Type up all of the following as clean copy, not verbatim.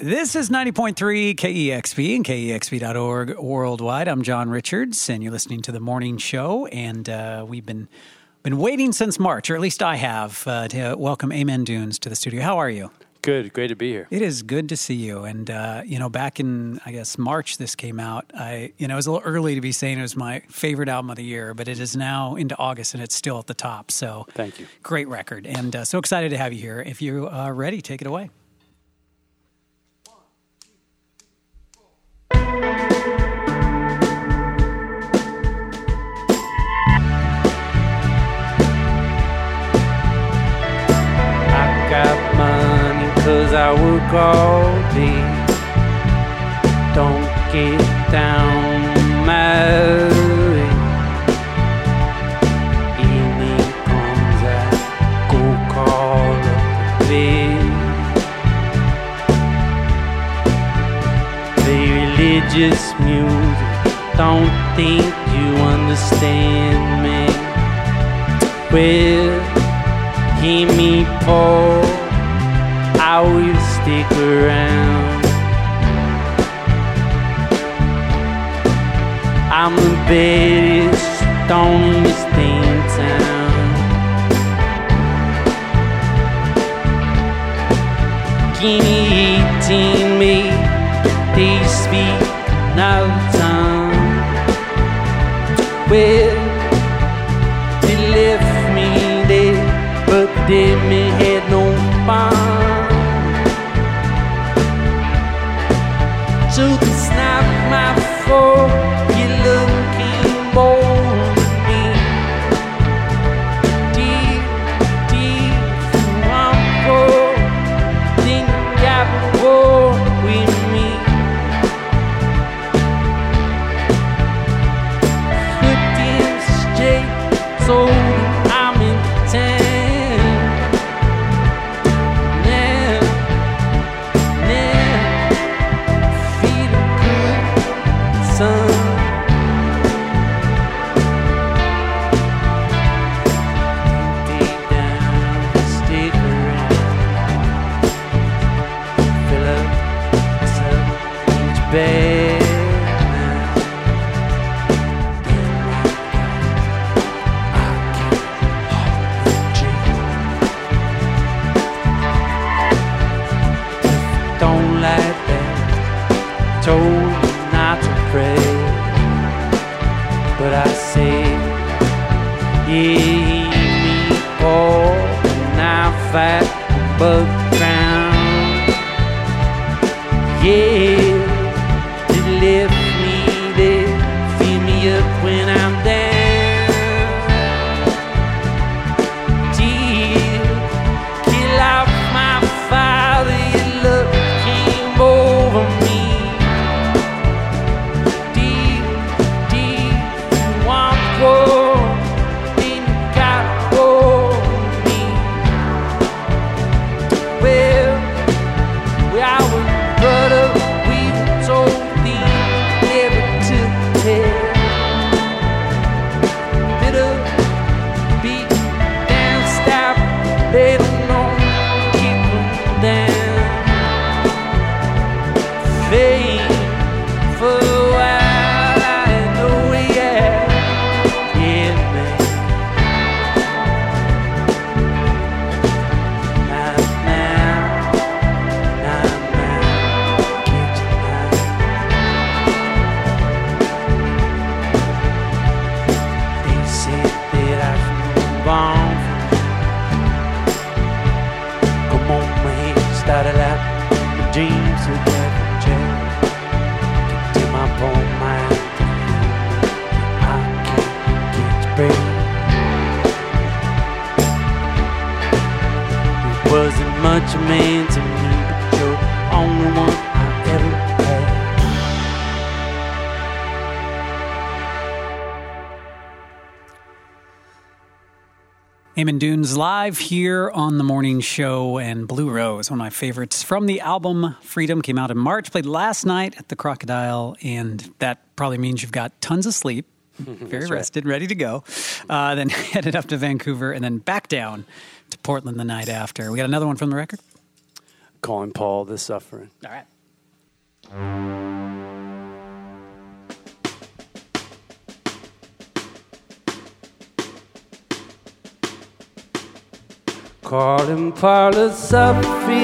This is 90.3 KEXP and KEXP.org worldwide. I'm John Richards, and you're listening to The Morning Show. And we've been waiting since March, or at least I have, to welcome Amen Dunes to the studio. How are you? Good. Great to be here. It is good to see you. And, you know, back in, I guess, March this came out. It was a little early to be saying it was my favorite album of the year, but it is now into August and it's still at the top. So thank you. Great record. And so excited to have you here. If you are ready, take it away. Cause I work all day. Don't get down my way. Evening comes, I go call up the place. The religious music, don't think you understand me. Well, hear me pour, I will stick around. I'm the baddest, stonest thing in town. Give me 18, mate, they speak another tongue. Well, they left me there, but they may had no fun. You can snap my phone, you're looking bold at me. Deep, deep, I'm poor, then you got poor with me. Foot straight, so I'm in town. Now, feel good, son. Dig down, stick around. Fill up, each bag now. Then I can't hold the dream. Don't let that told not to pray, but I say, yeah, me all, and I fight above ground. Yeah, they left me there, fill me up when I'm down. Dear, kill off my father, your love came over me. Deep, deep, one pour, then you got for me. Well, I was brought up, we were told things never to tell. Bitter, beat down, stop, they don't know, keep them down. Fade for a while, I know, yeah, man. Not now, not now, can't you now? They said that I've been born for. Come on, my head started out, my dreams were never dreamed. To my bone mind, I can't get to break. It wasn't much a man to me, but you're the only one I ever had. Amen Dunes live here on The Morning Show, and Blue Rose, one of my favorites from the album Freedom, came out in March, played last night at the Crocodile, and that probably means you've got tons of sleep, very That's right. rested, ready to go, then headed up to Vancouver and then back down to Portland the night after. We got another one from the record? Calling Paul the Suffering. All right. Calling Paul the Suffering,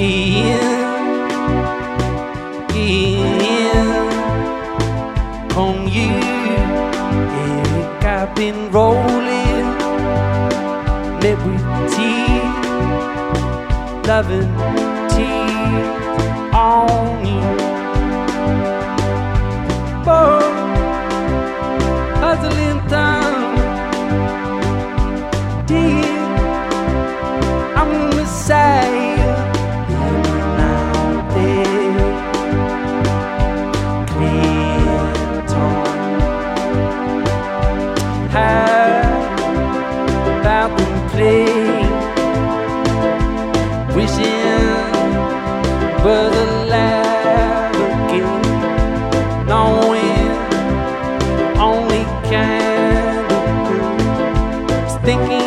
in on you. Eric, I've been rolling, liberty, loving tea on you. Boy, puzzling time. I'm Messiah, and out there, Clinton. How about the play? Wishing were the last again, knowing only kind of good is thinking.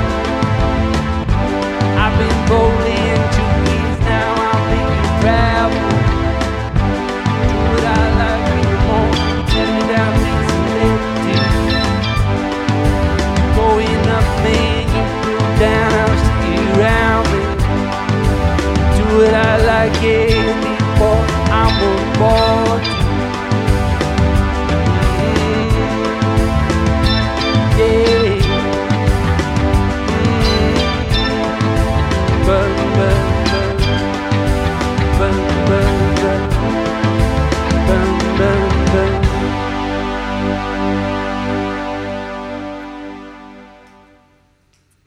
I've been rolling 2 weeks now, I'm making travel. Do what I like, you won't tell me that makes me empty. Going up, man, you feel down, I'm sticking around me. Do what I like, yeah, before I'm aboard you.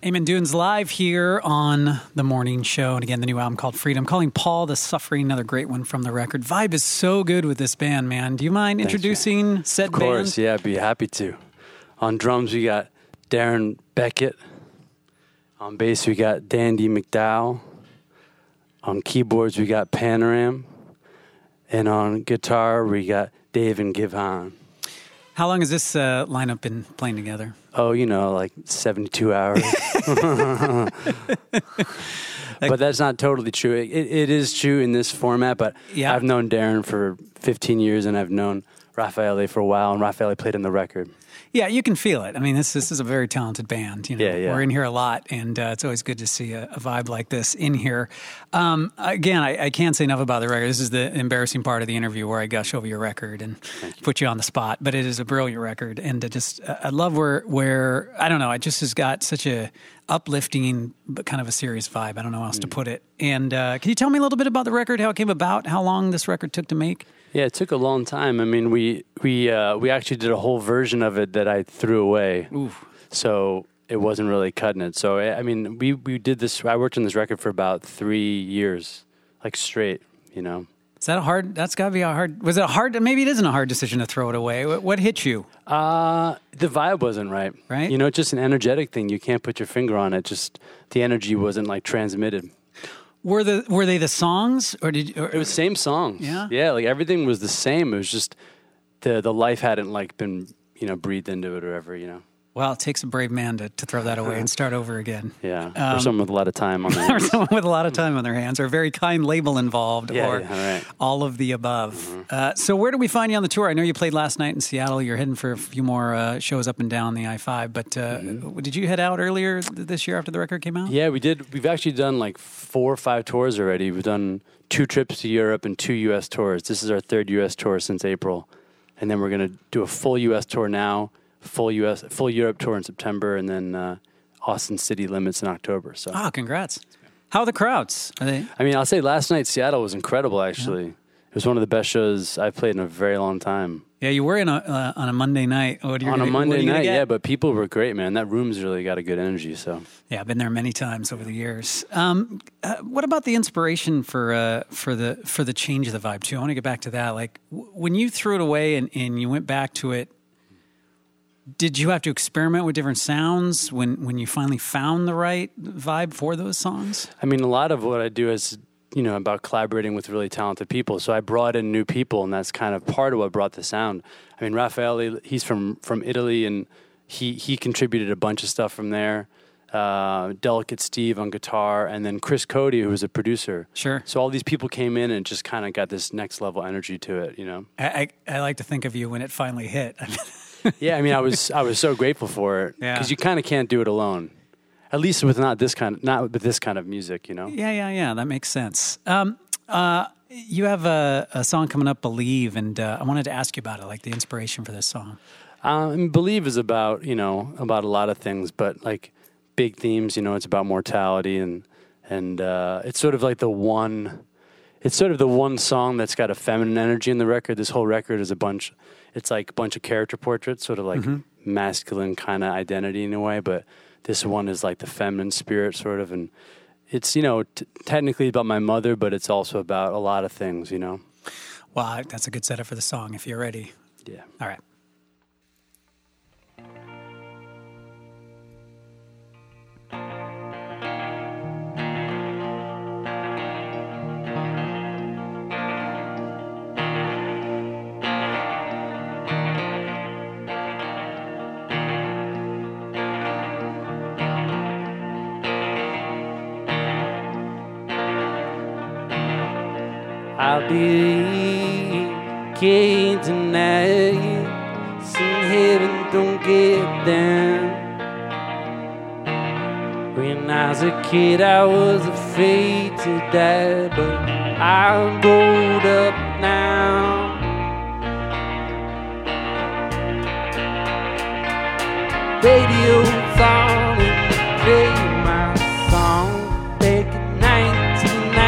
Amen Dunes live here on The Morning Show. And again, the new album called Freedom. Calling Paul the Suffering, another great one from the record. Vibe is so good with this band, man. Do you mind introducing said band? Of course, yeah, I'd be happy to. On drums, we got Darren Beckett. On bass, we got Dandy McDowell. On keyboards, we got Panoram. And on guitar, we got Dave and Givhan. How long has this lineup been playing together? Oh, you know, like 72 hours. But that's not totally true. It is true in this format, but yeah. I've known Darren for 15 years, and I've known Raphael for a while, and Raphael played on the record. Yeah, you can feel it. I mean, this is a very talented band. You know? Yeah, yeah. We're in here a lot, and it's always good to see a vibe like this in here. Again, I can't say enough about the record. This is the embarrassing part of the interview where I gush over your record and put you on the spot, but it is a brilliant record, and I love where I don't know, it just has got such a uplifting but kind of a serious vibe. I don't know how else to put it. And can you tell me a little bit about the record, how it came about, how long this record took to make? Yeah, it took a long time. I mean, we actually did a whole version of it that I threw away. Oof. So it wasn't really cutting it. So, I mean, we did this. I worked on this record for about 3 years, like straight, you know. Is that that's got to be a hard, was it a hard, maybe it isn't a hard decision to throw it away. What hit you? The vibe wasn't right. Right? You know, it's just an energetic thing. You can't put your finger on it. Just the energy wasn't like transmitted. Were they the songs, or it was same songs? Yeah, yeah. Like everything was the same. It was just the life hadn't like been breathed into it or ever. Well, it takes a brave man to throw that away and start over again. Yeah, or someone with a lot of time on their hands. Or someone with a lot of time on their hands, or a very kind label involved, all of the above. Mm-hmm. So where do we find you on the tour? I know you played last night in Seattle. You're heading for a few more shows up and down the I-5, but did you head out earlier this year after the record came out? Yeah, we did. We've actually done like 4 or 5 tours already. We've done 2 trips to Europe and 2 U.S. tours. This is our 3rd U.S. tour since April, and then we're going to do a full U.S. tour now. Full Europe tour in September, and then Austin City Limits in October. So, congrats! How are the crowds? I mean, I'll say last night Seattle was incredible. Actually, It was one of the best shows I've played in a very long time. Yeah, you were in on a Monday night. But people were great, man. That room's really got a good energy. So yeah, I've been there many times over the years. What about the inspiration for the change of the vibe too? I want to get back to that. Like when you threw it away and you went back to it. Did you have to experiment with different sounds when you finally found the right vibe for those songs? I mean, a lot of what I do is, about collaborating with really talented people. So I brought in new people, and that's kind of part of what brought the sound. I mean, Raphael, he's from Italy, and he contributed a bunch of stuff from there. Delicate Steve on guitar, and then Chris Cody, who was a producer. Sure. So all these people came in and just kind of got this next level energy to it, I like to think of you when it finally hit. Yeah, I mean, I was so grateful for it because you kind of can't do it alone, at least with not this kind of music, Yeah, that makes sense. You have a song coming up, Believe, and I wanted to ask you about it, like the inspiration for this song. Believe is about about a lot of things, but like big themes. It's about mortality and it's sort of like the one. It's sort of the one song that's got a feminine energy in the record. This whole record is a bunch of character portraits, sort of like masculine kind of identity in a way. But this one is like the feminine spirit sort of. And it's, technically about my mother, but it's also about a lot of things, Well, that's a good setup for the song if you're ready. Yeah. All right. I believe, can't deny it. Sin heaven, don't get down. When I was a kid, I was afraid to die, but I'm grown up now. Radio thought and play my song back in 1990.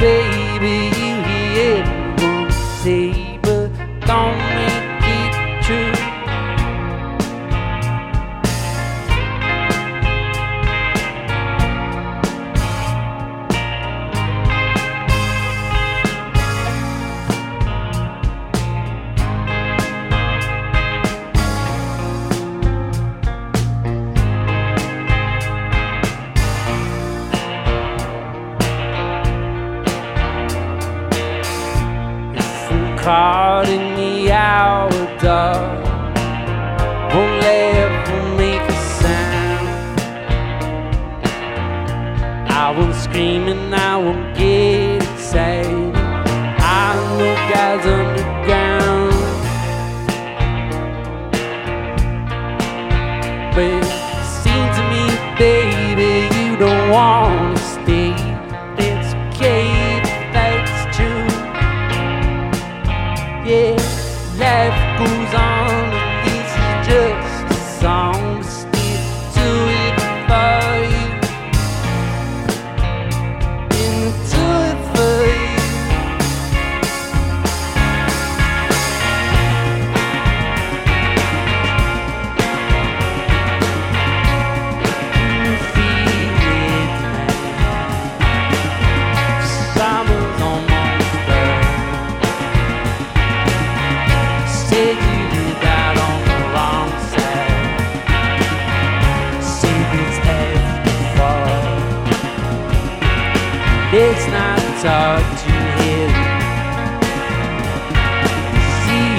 Baby, you hear what I say, but don't make it true. Caught in the hour dark, won't laugh, won't make a sound. I won't scream and I won't get excited. I know God's underground, but it seems to me, baby, you don't want to stay. It's okay. Yeah, life goes on, and this is just a song. Stick to it for you, and do it for you. You feel it tonight. Summer's almost done. Said you died on the wrong side. Secrets have to fall. It's not hard to hear. See.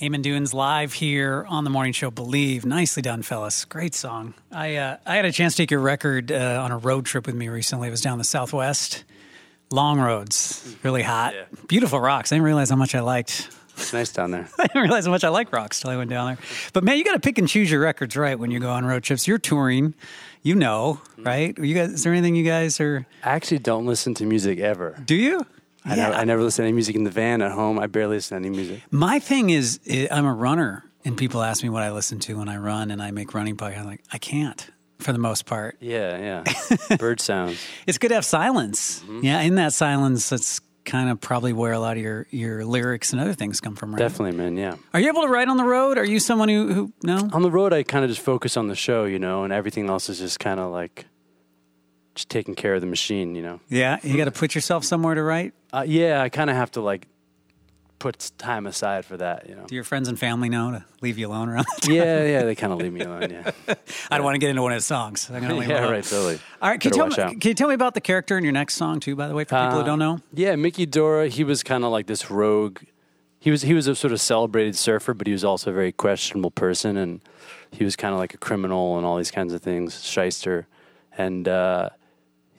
Amen Dunes live here on the morning show, Believe. Nicely done, fellas. Great song. I had a chance to take your record on a road trip with me recently. It was down the Southwest. Long roads, really hot. Yeah. Beautiful rocks. I didn't realize how much I liked. It's nice down there. I didn't realize how much I like rocks till I went down there. But man, you got to pick and choose your records right when you go on road trips. You're touring, you know, right? You guys, is there anything you guys are... I actually don't listen to music ever. Do you? Yeah. I never listen to any music in the van, at home. I barely listen to any music. My thing is, I'm a runner, and people ask me what I listen to when I run, and I make running podcasts. I'm like, I can't, for the most part. Yeah, yeah. Bird sounds. It's good to have silence. Mm-hmm. Yeah, in that silence, that's kind of probably where a lot of your lyrics and other things come from, right? Definitely, man, yeah. Are you able to write on the road? Are you someone who no? On the road, I kind of just focus on the show, you know, and everything else is just kind of like... taking care of the machine, you know? Yeah, you got to put yourself somewhere to write? Yeah, I kind of have to, like, put time aside for that, you know? Do your friends and family know to leave you alone around the time? Yeah, they kind of leave me alone, yeah. I don't want to get into one of his songs. I'm going to leave alone. Yeah, right, totally. All right, can you tell me about the character in your next song, too, by the way, for people who don't know? Yeah, Mickey Dora, he was kind of like this rogue. He was a sort of celebrated surfer, but he was also a very questionable person, and he was kind of like a criminal and all these kinds of things, shyster, and...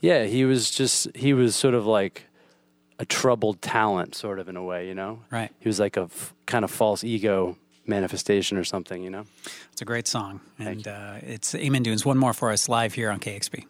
yeah, he was sort of like a troubled talent, sort of, in a way, you know? Right. He was like a kind of false ego manifestation or something, you know? It's a great song. And it's Amen Dunes. One more for us live here on KEXP.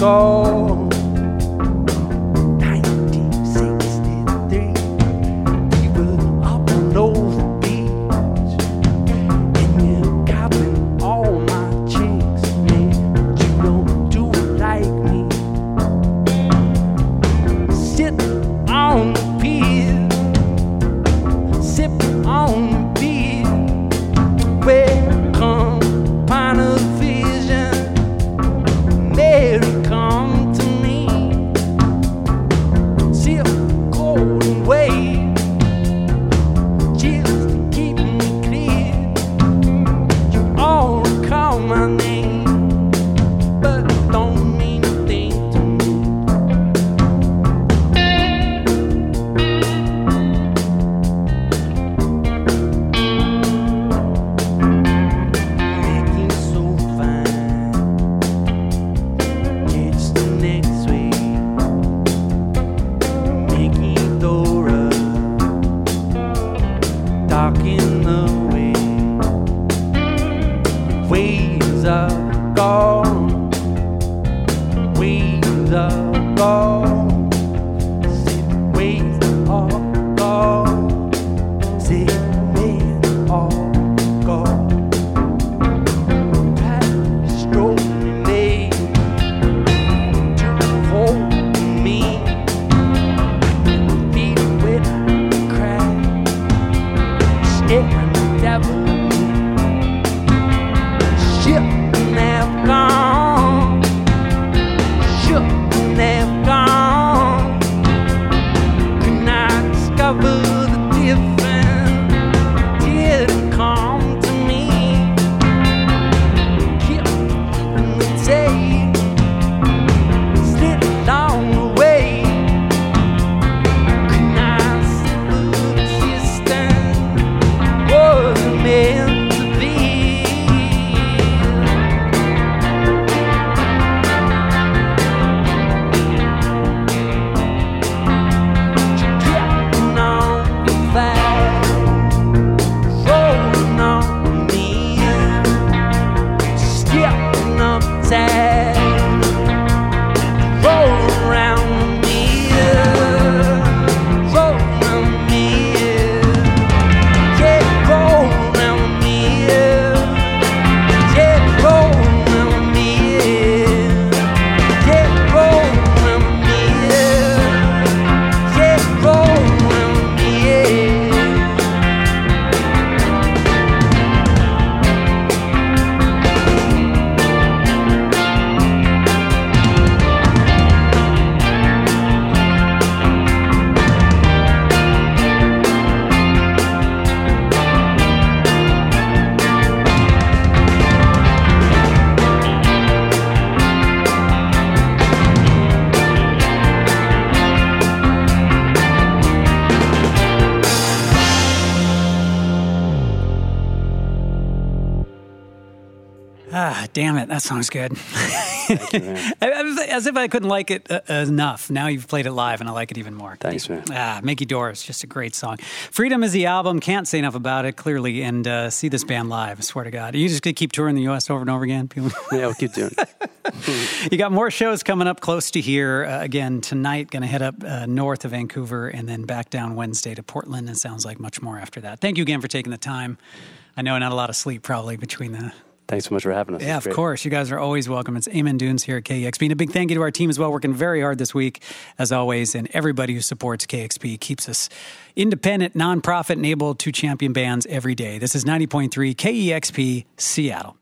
go. 1963, we were up on the beach, and you're copping all my chicks, man. You don't do it like me. Sitting on the pier, sipping on the beer. Where come Panoram? Damn it, that song's good. Thank you, man. As if I couldn't like it enough. Now you've played it live, and I like it even more. Thanks, man. Mickey Dora is just a great song. Freedom is the album. Can't say enough about it, clearly. And see this band live, I swear to God. Are you just going to keep touring the U.S. over and over again? People? Yeah, we'll keep doing it. You got more shows coming up close to here. Again, tonight, going to head up north of Vancouver and then back down Wednesday to Portland. And sounds like much more after that. Thank you again for taking the time. I know not a lot of sleep probably between the... Thanks so much for having us. Yeah, of course. You guys are always welcome. It's Amen Dunes here at KEXP. And a big thank you to our team as well, working very hard this week, as always. And everybody who supports KEXP keeps us independent, nonprofit, and able to champion bands every day. This is 90.3 KEXP Seattle.